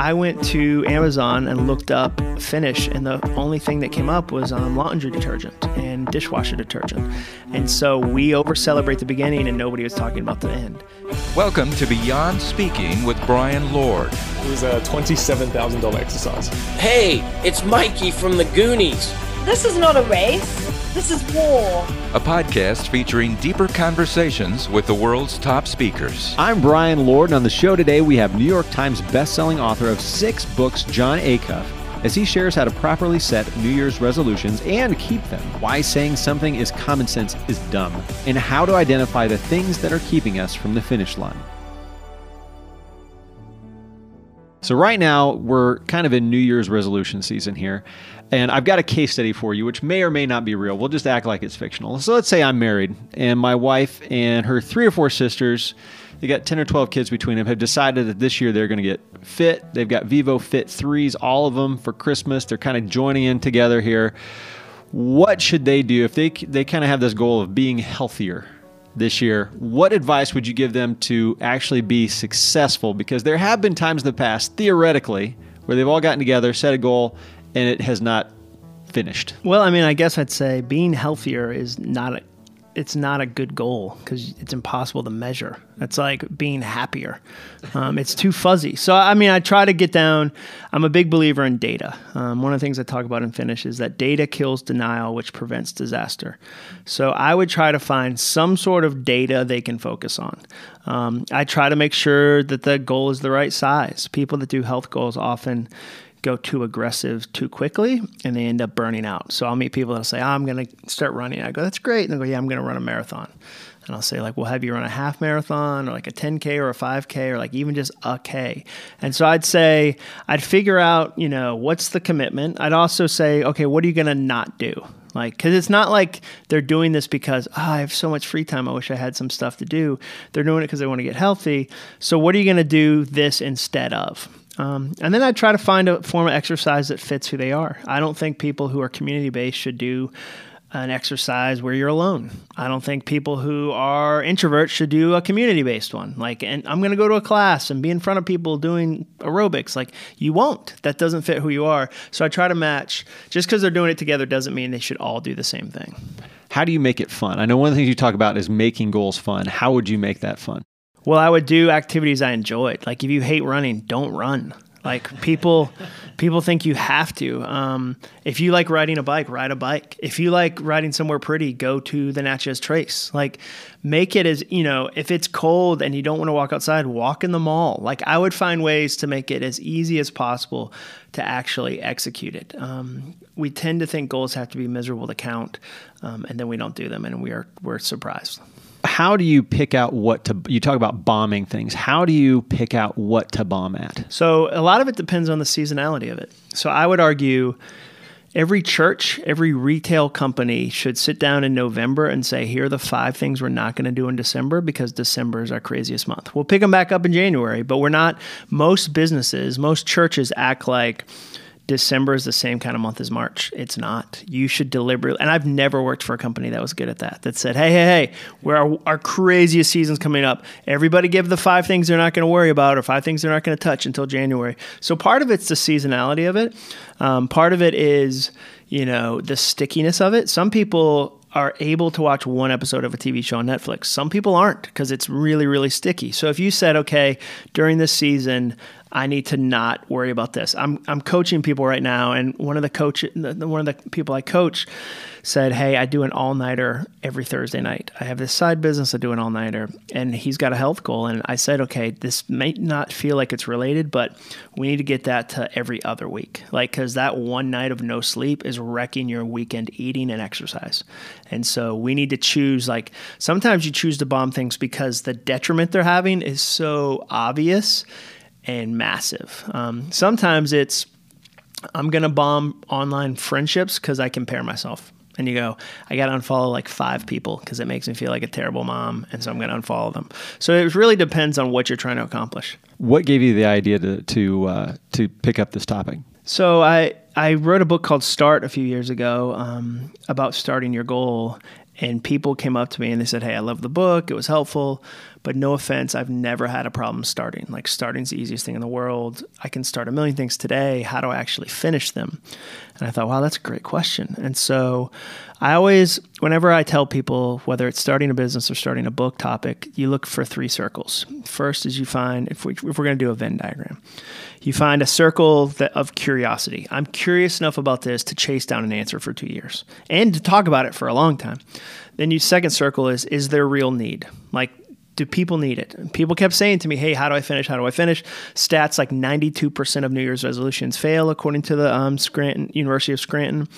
I went to Amazon and looked up Finnish, and the only thing that came up was laundry detergent and dishwasher detergent. And so we over-celebrate the beginning and nobody was talking about the end. Welcome to Beyond Speaking with Brian Lord. It was a $27,000 exercise. Hey, it's Mikey from the Goonies. This is not a race. This is war. A podcast featuring deeper conversations with the world's top speakers. I'm Brian Lord, and on the show today we have New York Times bestselling author of 6 books, John Acuff, as he shares how to properly set New Year's resolutions and keep them, why saying something is common sense is dumb, and how to identify the things that are keeping us from the finish line. So right now, we're kind of in New Year's resolution season here, and I've got a case study for you, which may or may not be real. We'll just act like it's fictional. So let's say I'm married, and my wife and her 3 or 4 sisters, they got 10 or 12 kids between them, have decided that this year they're going to get fit. They've got Vivo Fit 3s, all of them, for Christmas. They're kind of joining in together here. What should they do if they kind of have this goal of being healthier this year? What advice would you give them to actually be successful? Because there have been times in the past, theoretically, where they've all gotten together, set a goal, and it has not finished. Well, I mean, I guess I'd say being healthier is not a good goal because it's impossible to measure. It's like being happier. It's too fuzzy. So, I mean, I try to get down. I'm a big believer in data. One of the things I talk about in Finnish is that data kills denial, which prevents disaster. So I would try to find some sort of data they can focus on. I try to make sure that the goal is the right size. People that do health goals often go too aggressive too quickly and they end up burning out. So I'll meet people that'll say, I'm going to start running. I go, that's great. And they'll go, yeah, I'm going to run a marathon. And I'll say, like, well, have you run a half marathon or like a 10K or a 5K or like even just a K? And so I'd say, I'd figure out, you know, what's the commitment? I'd also say, okay, what are you going to not do? Like, because it's not like they're doing this because, I have so much free time, I wish I had some stuff to do. They're doing it because they want to get healthy. So what are you going to do this instead of? And then I try to find a form of exercise that fits who they are. I don't think people who are community-based should do an exercise where you're alone. I don't think people who are introverts should do a community-based one. Like, and I'm going to go to a class and be in front of people doing aerobics. Like, you won't. That doesn't fit who you are. So I try to match. Just because they're doing it together doesn't mean they should all do the same thing. How do you make it fun? I know one of the things you talk about is making goals fun. How would you make that fun? Well, I would do activities I enjoyed. Like, if you hate running, don't run. Like, people think you have to. If you like riding a bike, ride a bike. If you like riding somewhere pretty, go to the Natchez Trace. Like, make it as, you know, if it's cold and you don't want to walk outside, walk in the mall. Like, I would find ways to make it as easy as possible to actually execute it. We tend to think goals have to be miserable to count, and then we don't do them, and we're surprised. How do you pick out what to, you talk about bombing things. How do you pick out what to bomb at? So a lot of it depends on the seasonality of it. So I would argue every church, every retail company should sit down in November and say, here are the 5 things we're not going to do in December because December is our craziest month. We'll pick them back up in January, but we're not, most businesses, most churches act like December is the same kind of month as March. It's not. You should deliberately, and I've never worked for a company that was good at that said, hey, we're our craziest season's coming up. Everybody give the 5 things they're not going to worry about or 5 things they're not going to touch until January. So part of it's the seasonality of it. Part of it is, you know, the stickiness of it. Some people are able to watch one episode of a TV show on Netflix. Some people aren't because it's really, really sticky. So if you said, okay, during this season, I need to not worry about this. I'm coaching people right now, and one of the people I coach said, hey, I do an all-nighter every Thursday night. I have this side business, I do an all-nighter, and he's got a health goal. And I said, okay, this may not feel like it's related, but we need to get that to every other week. Like, because that one night of no sleep is wrecking your weekend eating and exercise. And so we need to choose, like, sometimes you choose to bomb things because the detriment they're having is so obvious and massive. Sometimes it's, I'm going to bomb online friendships because I compare myself. And you go, I got to unfollow like 5 people because it makes me feel like a terrible mom. And so I'm going to unfollow them. So it really depends on what you're trying to accomplish. What gave you the idea to pick up this topic? So I wrote a book called Start a few years ago about starting your goal. And people came up to me and they said, hey, I love the book. It was helpful. But no offense, I've never had a problem starting. Like, starting's the easiest thing in the world. I can start a million things today. How do I actually finish them? And I thought, wow, that's a great question. And so I always, whenever I tell people, whether it's starting a business or starting a book topic, you look for three circles. First is you find, if we're going to do a Venn diagram, you find a circle of curiosity. I'm curious enough about this to chase down an answer for 2 years and to talk about it for a long time. Then your second circle is there real need? Like, do people need it? And people kept saying to me, hey, how do I finish? How do I finish? Stats like 92% of New Year's resolutions fail, according to the University of Scranton.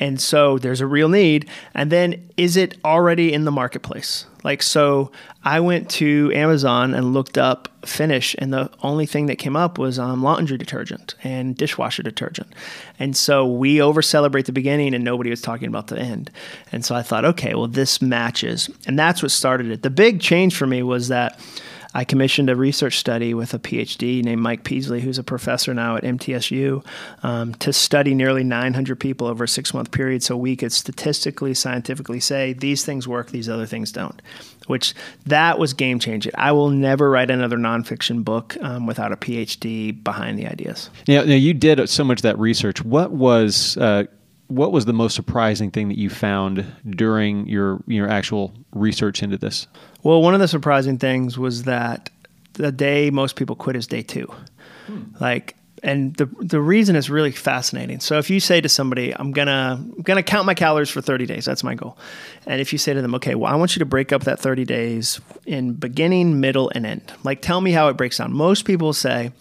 And so there's a real need. And then is it already in the marketplace? Like, so I went to Amazon and looked up Finnish, and the only thing that came up was laundry detergent and dishwasher detergent. And so we over celebrate the beginning and nobody was talking about the end. And so I thought, okay, well, this matches. And that's what started it. The big change for me was that I commissioned a research study with a PhD named Mike Peasley, who's a professor now at MTSU, to study nearly 900 people over a 6-month period so we could statistically, scientifically say these things work, these other things don't, which that was game changing. I will never write another nonfiction book without a PhD behind the ideas. Now you did so much of that research. What was the most surprising thing that you found during your actual research into this? Well, one of the surprising things was that the day most people quit is day two. Like, and the reason is really fascinating. So if you say to somebody, I'm gonna count my calories for 30 days, that's my goal. And if you say to them, okay, well, I want you to break up that 30 days in beginning, middle, and end. Like, tell me how it breaks down. Most people say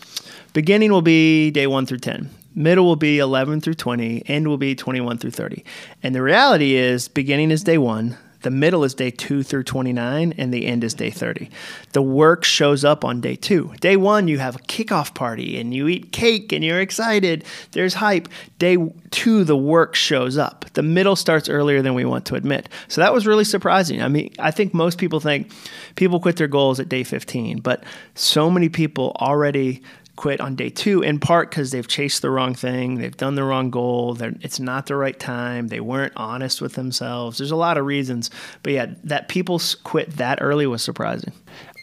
beginning will be day 1 through 10. Middle will be 11 through 20, end will be 21 through 30. And the reality is beginning is day 1, the middle is day 2 through 29, and the end is day 30. The work shows up on day 2. Day 1, you have a kickoff party, and you eat cake, and you're excited. There's hype. Day 2, the work shows up. The middle starts earlier than we want to admit. So that was really surprising. I mean, I think most people think people quit their goals at day 15, but so many people already quit on day 2, in part because they've chased the wrong thing, they've done the wrong goal, it's not the right time, they weren't honest with themselves. There's a lot of reasons, but yeah, that people quit that early was surprising.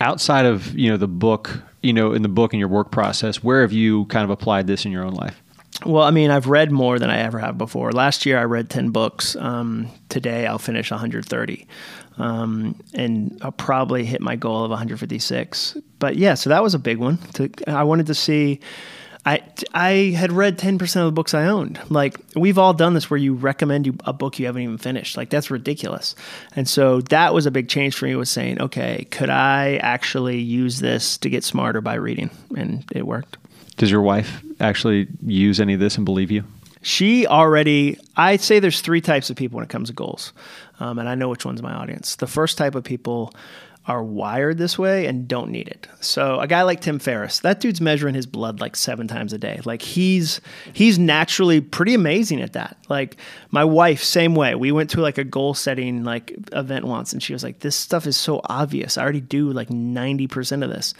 Outside of the book and your work process, where have you kind of applied this in your own life? Well, I mean, I've read more than I ever have before. Last year, I read 10 books. Today, I'll finish 130. And I'll probably hit my goal of 156. But yeah, so that was a big one. I wanted to see... I had read 10% of the books I owned. Like, we've all done this where you recommend a book you haven't even finished. Like, that's ridiculous. And so that was a big change for me, was saying, okay, could I actually use this to get smarter by reading? And it worked. Does your wife actually use any of this and believe you? I'd say there's three types of people when it comes to goals. And I know which one's my audience. The first type of people are wired this way and don't need it. So a guy like Tim Ferriss, that dude's measuring his blood like 7 times a day. Like, he's naturally pretty amazing at that. Like, my wife, same way. We went to like a goal setting like event once, and she was like, this stuff is so obvious. I already do like 90% of this.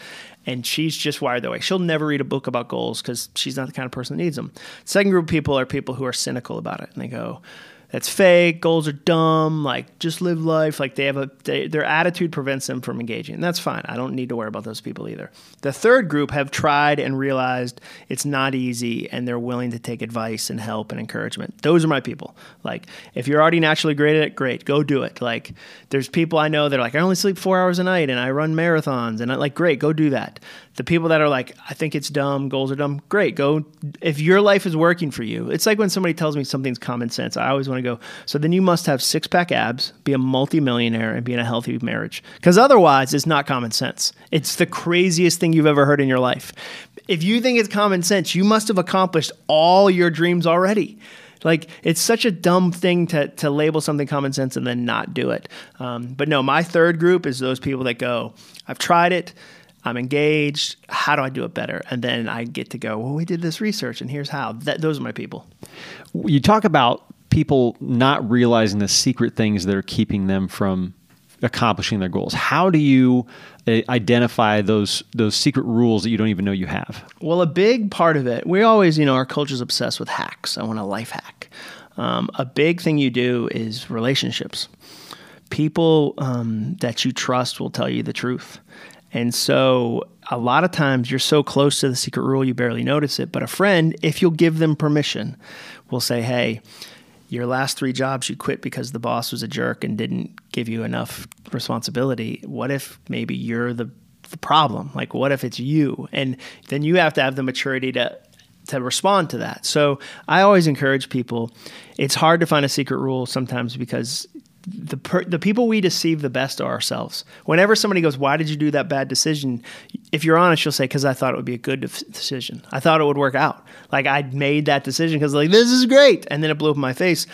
And she's just wired that way. She'll never read a book about goals because she's not the kind of person that needs them. Second group of people are people who are cynical about it. And they go, that's fake. Goals are dumb. Like, just live life. Like, their attitude prevents them from engaging. And that's fine. I don't need to worry about those people either. The third group have tried and realized it's not easy, and they're willing to take advice and help and encouragement. Those are my people. Like, if you're already naturally great at it, great, go do it. Like, there's people I know that are like, I only sleep 4 hours a night and I run marathons, and I'm like, great, go do that. The people that are like, I think it's dumb, goals are dumb, great, go. If your life is working for you, it's like when somebody tells me something's common sense, I always want to go, so then you must have 6-pack abs, be a multimillionaire, and be in a healthy marriage. Because otherwise, it's not common sense. It's the craziest thing you've ever heard in your life. If you think it's common sense, you must have accomplished all your dreams already. Like, it's such a dumb thing to label something common sense and then not do it. But no, my third group is those people that go, I've tried it, I'm engaged, how do I do it better? And then I get to go, well, we did this research and here's how. Those are my people. You talk about people not realizing the secret things that are keeping them from accomplishing their goals. How do you identify those secret rules that you don't even know you have? Well, a big part of it, we always, our culture's obsessed with hacks. I want a life hack. A big thing you do is relationships. people that you trust will tell you the truth. And so a lot of times you're so close to the secret rule, you barely notice it. But a friend, if you'll give them permission, will say, hey, your last 3 jobs you quit because the boss was a jerk and didn't give you enough responsibility. What if maybe you're the problem? Like, what if it's you? And then you have to have the maturity to respond to that. So I always encourage people, it's hard to find a secret rule sometimes because the people we deceive the best are ourselves. Whenever somebody goes, why did you do that bad decision? If you're honest, you'll say, because I thought it would be a good decision. I thought it would work out. Like, I made that decision because, like, this is great. And then it blew up in my face.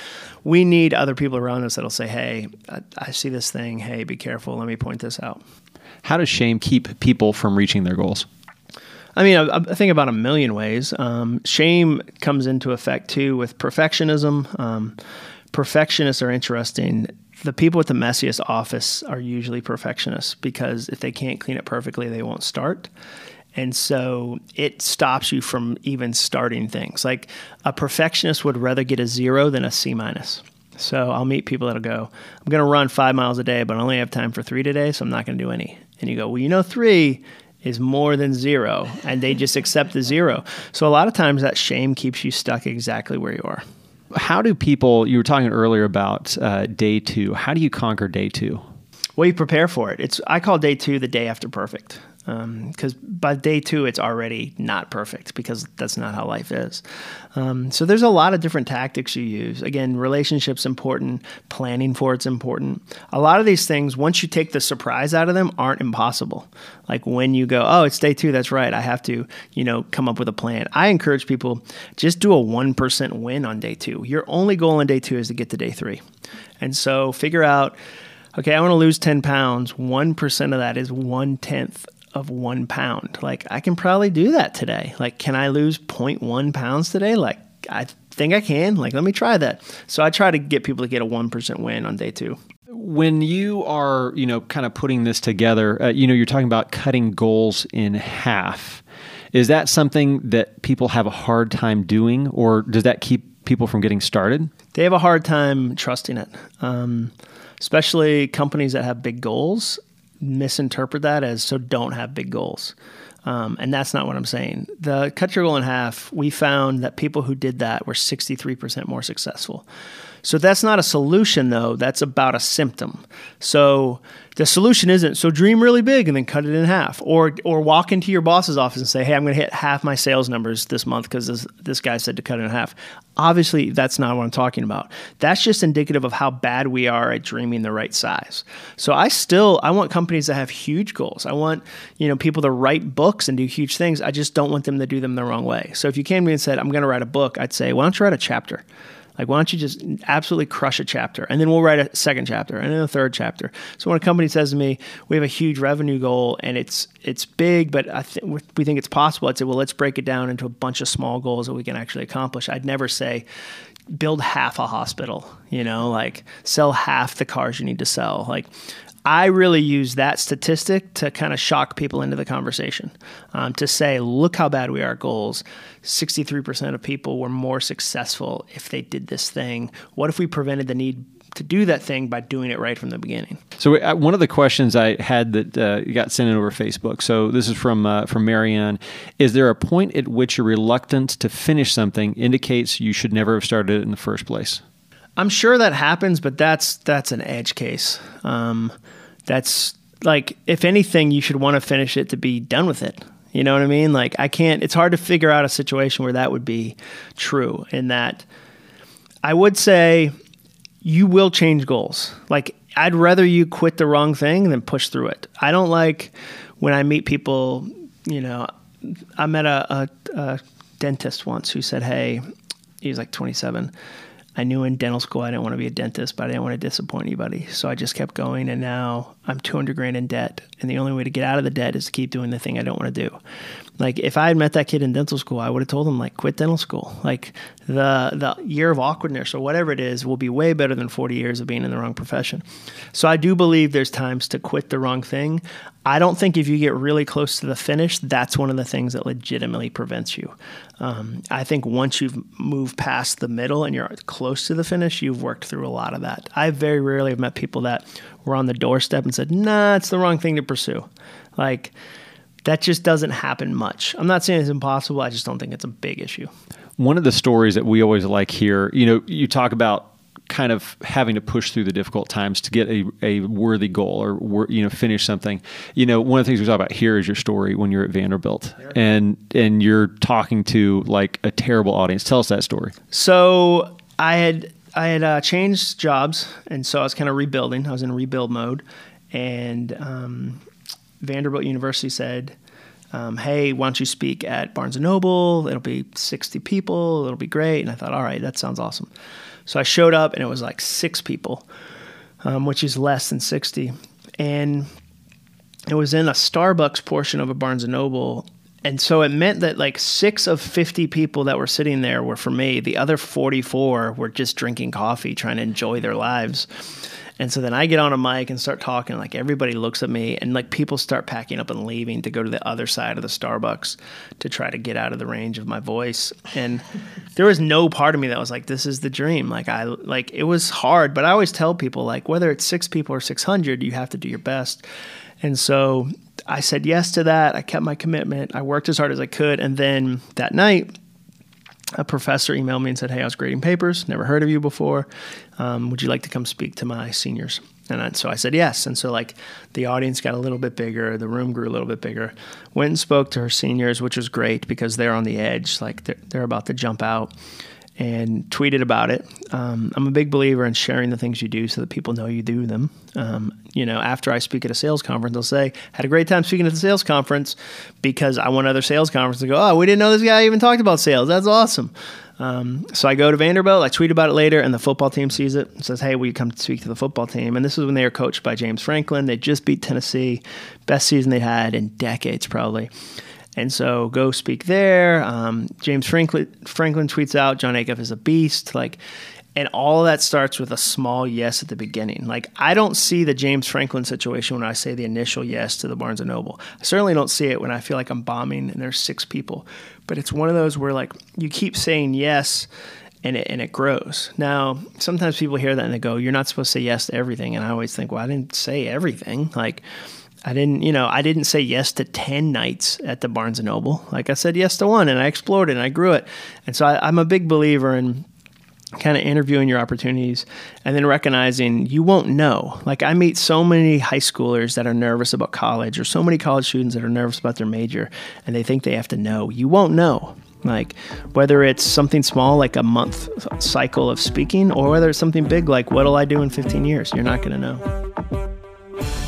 We need other people around us that'll say, hey, I see this thing. Hey, be careful. Let me point this out. How does shame keep people from reaching their goals? I mean, I think about a million ways. Shame comes into effect too with perfectionism. Perfectionists are interesting. The people with the messiest office are usually perfectionists because if they can't clean it perfectly, they won't start. And so it stops you from even starting things. Like, a perfectionist would rather get a 0 than a C-. So I'll meet people that'll go, I'm going to run 5 miles a day, but I only have time for 3 today, so I'm not going to do any. And you go, well, 3 is more than 0. And they just accept the 0. So a lot of times that shame keeps you stuck exactly where you are. How do people, you were talking earlier about day 2. How do you conquer day 2? Well, you prepare for it. I call day 2 the day after perfect. Because by day 2, it's already not perfect because that's not how life is. So there's a lot of different tactics you use. Again, relationships important, planning for it's important. A lot of these things, once you take the surprise out of them, aren't impossible. Like when you go, oh, it's day 2, that's right, I have to, come up with a plan. I encourage people, just do a 1% win on day 2. Your only goal on day 2 is to get to day 3. And so figure out, okay, I want to lose 10 pounds. 1% of that is 1/10 of 1 pound. Like, I can probably do that today. Like, can I lose 0.1 pounds today? Like, I think I can. Like, let me try that. So I try to get people to get a 1% win on day 2. When you are, kind of putting this together, you're talking about cutting goals in half. Is that something that people have a hard time doing, or does that keep people from getting started? They have a hard time trusting it. Especially companies that have big goals misinterpret that as, so don't have big goals. And that's not what I'm saying. The cut your goal in half, we found that people who did that were 63% more successful. So that's not a solution, though. That's about a symptom. So the solution isn't, so dream really big and then cut it in half. Or walk into your boss's office and say, hey, I'm going to hit half my sales numbers this month because this guy said to cut it in half. Obviously, that's not what I'm talking about. That's just indicative of how bad we are at dreaming the right size. So I want companies that have huge goals. I want, people to write books and do huge things. I just don't want them to do them the wrong way. So if you came to me and said, I'm going to write a book, I'd say, why don't you write a chapter? Like, why don't you just absolutely crush a chapter? And then we'll write a second chapter and then a third chapter. So when a company says to me, we have a huge revenue goal and it's big, but we think it's possible, I'd say, well, let's break it down into a bunch of small goals that we can actually accomplish. I'd never say, build half a hospital, like sell half the cars you need to sell. Like, I really use that statistic to kind of shock people into the conversation, to say, look how bad we are at goals. 63% of people were more successful if they did this thing. What if we prevented the need to do that thing by doing it right from the beginning? So one of the questions I had that got sent in over Facebook, so this is from Marianne, is there a point at which your reluctance to finish something indicates you should never have started it in the first place? I'm sure that happens, but that's an edge case. That's like, if anything, you should want to finish it to be done with it. You know what I mean? Like, it's hard to figure out a situation where that would be true, in that I would say you will change goals. Like, I'd rather you quit the wrong thing than push through it. I don't like when I meet people, I met a dentist once who said, hey, he was like 27. I knew in dental school I didn't want to be a dentist, but I didn't want to disappoint anybody. So I just kept going, and now I'm $200,000 in debt. And the only way to get out of the debt is to keep doing the thing I don't want to do. Like, if I had met that kid in dental school, I would have told him, like, quit dental school. Like, the year of awkwardness or whatever it is will be way better than 40 years of being in the wrong profession. So I do believe there's times to quit the wrong thing. I don't think if you get really close to the finish, that's one of the things that legitimately prevents you. I think once you've moved past the middle and you're close to the finish, you've worked through a lot of that. I very rarely have met people that were on the doorstep and said, nah, it's the wrong thing to pursue. Like, that just doesn't happen much. I'm not saying it's impossible. I just don't think it's a big issue. One of the stories that we always like here, you know, you talk about kind of having to push through the difficult times to get a worthy goal or, you know, finish something. You know, one of the things we talk about here is your story when you're at Vanderbilt and you're talking to like a terrible audience. Tell us that story. So I had changed jobs, and so I was kind of rebuilding. I was in rebuild mode, and Vanderbilt University said, hey, why don't you speak at Barnes & Noble? It'll be 60 people. It'll be great. And I thought, all right, that sounds awesome. So I showed up, and it was like 6 people, which is less than 60. And it was in a Starbucks portion of a Barnes & Noble. And so it meant that like 6 of 50 people that were sitting there were for me. The other 44 were just drinking coffee, trying to enjoy their lives. And so then I get on a mic and start talking, like everybody looks at me, and like people start packing up and leaving to go to the other side of the Starbucks to try to get out of the range of my voice. And there was no part of me that was like, this is the dream. Like it was hard, but I always tell people, like, whether it's 6 people or 600, you have to do your best. And so I said yes to that. I kept my commitment. I worked as hard as I could. And then that night, a professor emailed me and said, hey, I was grading papers, never heard of you before. Would you like to come speak to my seniors? And so I said yes. And so like the audience got a little bit bigger. The room grew a little bit bigger. Went and spoke to her seniors, which was great because they're on the edge. Like they're about to jump out, and tweeted about it. I'm a big believer in sharing the things you do so that people know you do them. You know, after I speak at a sales conference, they'll say, had a great time speaking at the sales conference, because I want other sales conferences to go, oh, we didn't know this guy even talked about sales. That's awesome. So I go to Vanderbilt, I tweet about it later, and the football team sees it and says, hey, will you come speak to the football team? And this is when they were coached by James Franklin. They just beat Tennessee, best season they had in decades probably. And so go speak there. James Franklin tweets out, John Acuff is a beast. Like, and all of that starts with a small yes at the beginning. Like, I don't see the James Franklin situation when I say the initial yes to the Barnes & Noble. I certainly don't see it when I feel like I'm bombing and there's 6 people. But it's one of those where, like, you keep saying yes, and it grows. Now, sometimes people hear that and they go, you're not supposed to say yes to everything. And I always think, well, I didn't say everything. Like, I didn't say yes to 10 nights at the Barnes & Noble. Like, I said yes to one, and I explored it, and I grew it. And so I'm a big believer in kind of interviewing your opportunities and then recognizing you won't know. Like, I meet so many high schoolers that are nervous about college, or so many college students that are nervous about their major, and they think they have to know. You won't know. Like, whether it's something small, like a month cycle of speaking, or whether it's something big, like, what'll I do in 15 years? You're not going to know.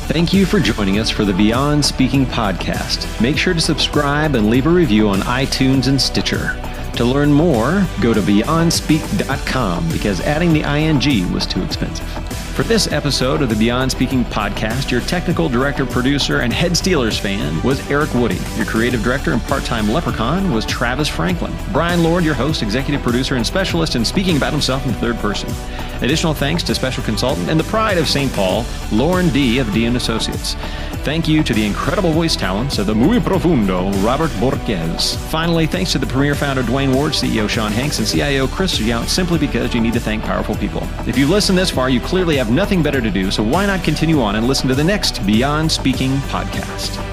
Thank you for joining us for the Beyond Speaking podcast. Make sure to subscribe and leave a review on iTunes and Stitcher. To learn more, go to BeyondSpeak.com, because adding the ing was too expensive. For this episode of the Beyond Speaking podcast, your technical director, producer, and head Steelers fan was Eric Woody. Your creative director and part-time leprechaun was Travis Franklin. Brian Lord, your host, executive producer, and specialist in speaking about himself in third person. Additional thanks to special consultant and the pride of St. Paul, Lauren D of D & Associates. Thank you to the incredible voice talents of the Muy Profundo, Robert Borges. Finally, thanks to the premier founder, Dwayne Ward, CEO Sean Hanks, and CIO Chris Young, simply because you need to thank powerful people. If you've listened this far, you clearly have nothing better to do, so why not continue on and listen to the next Beyond Speaking podcast?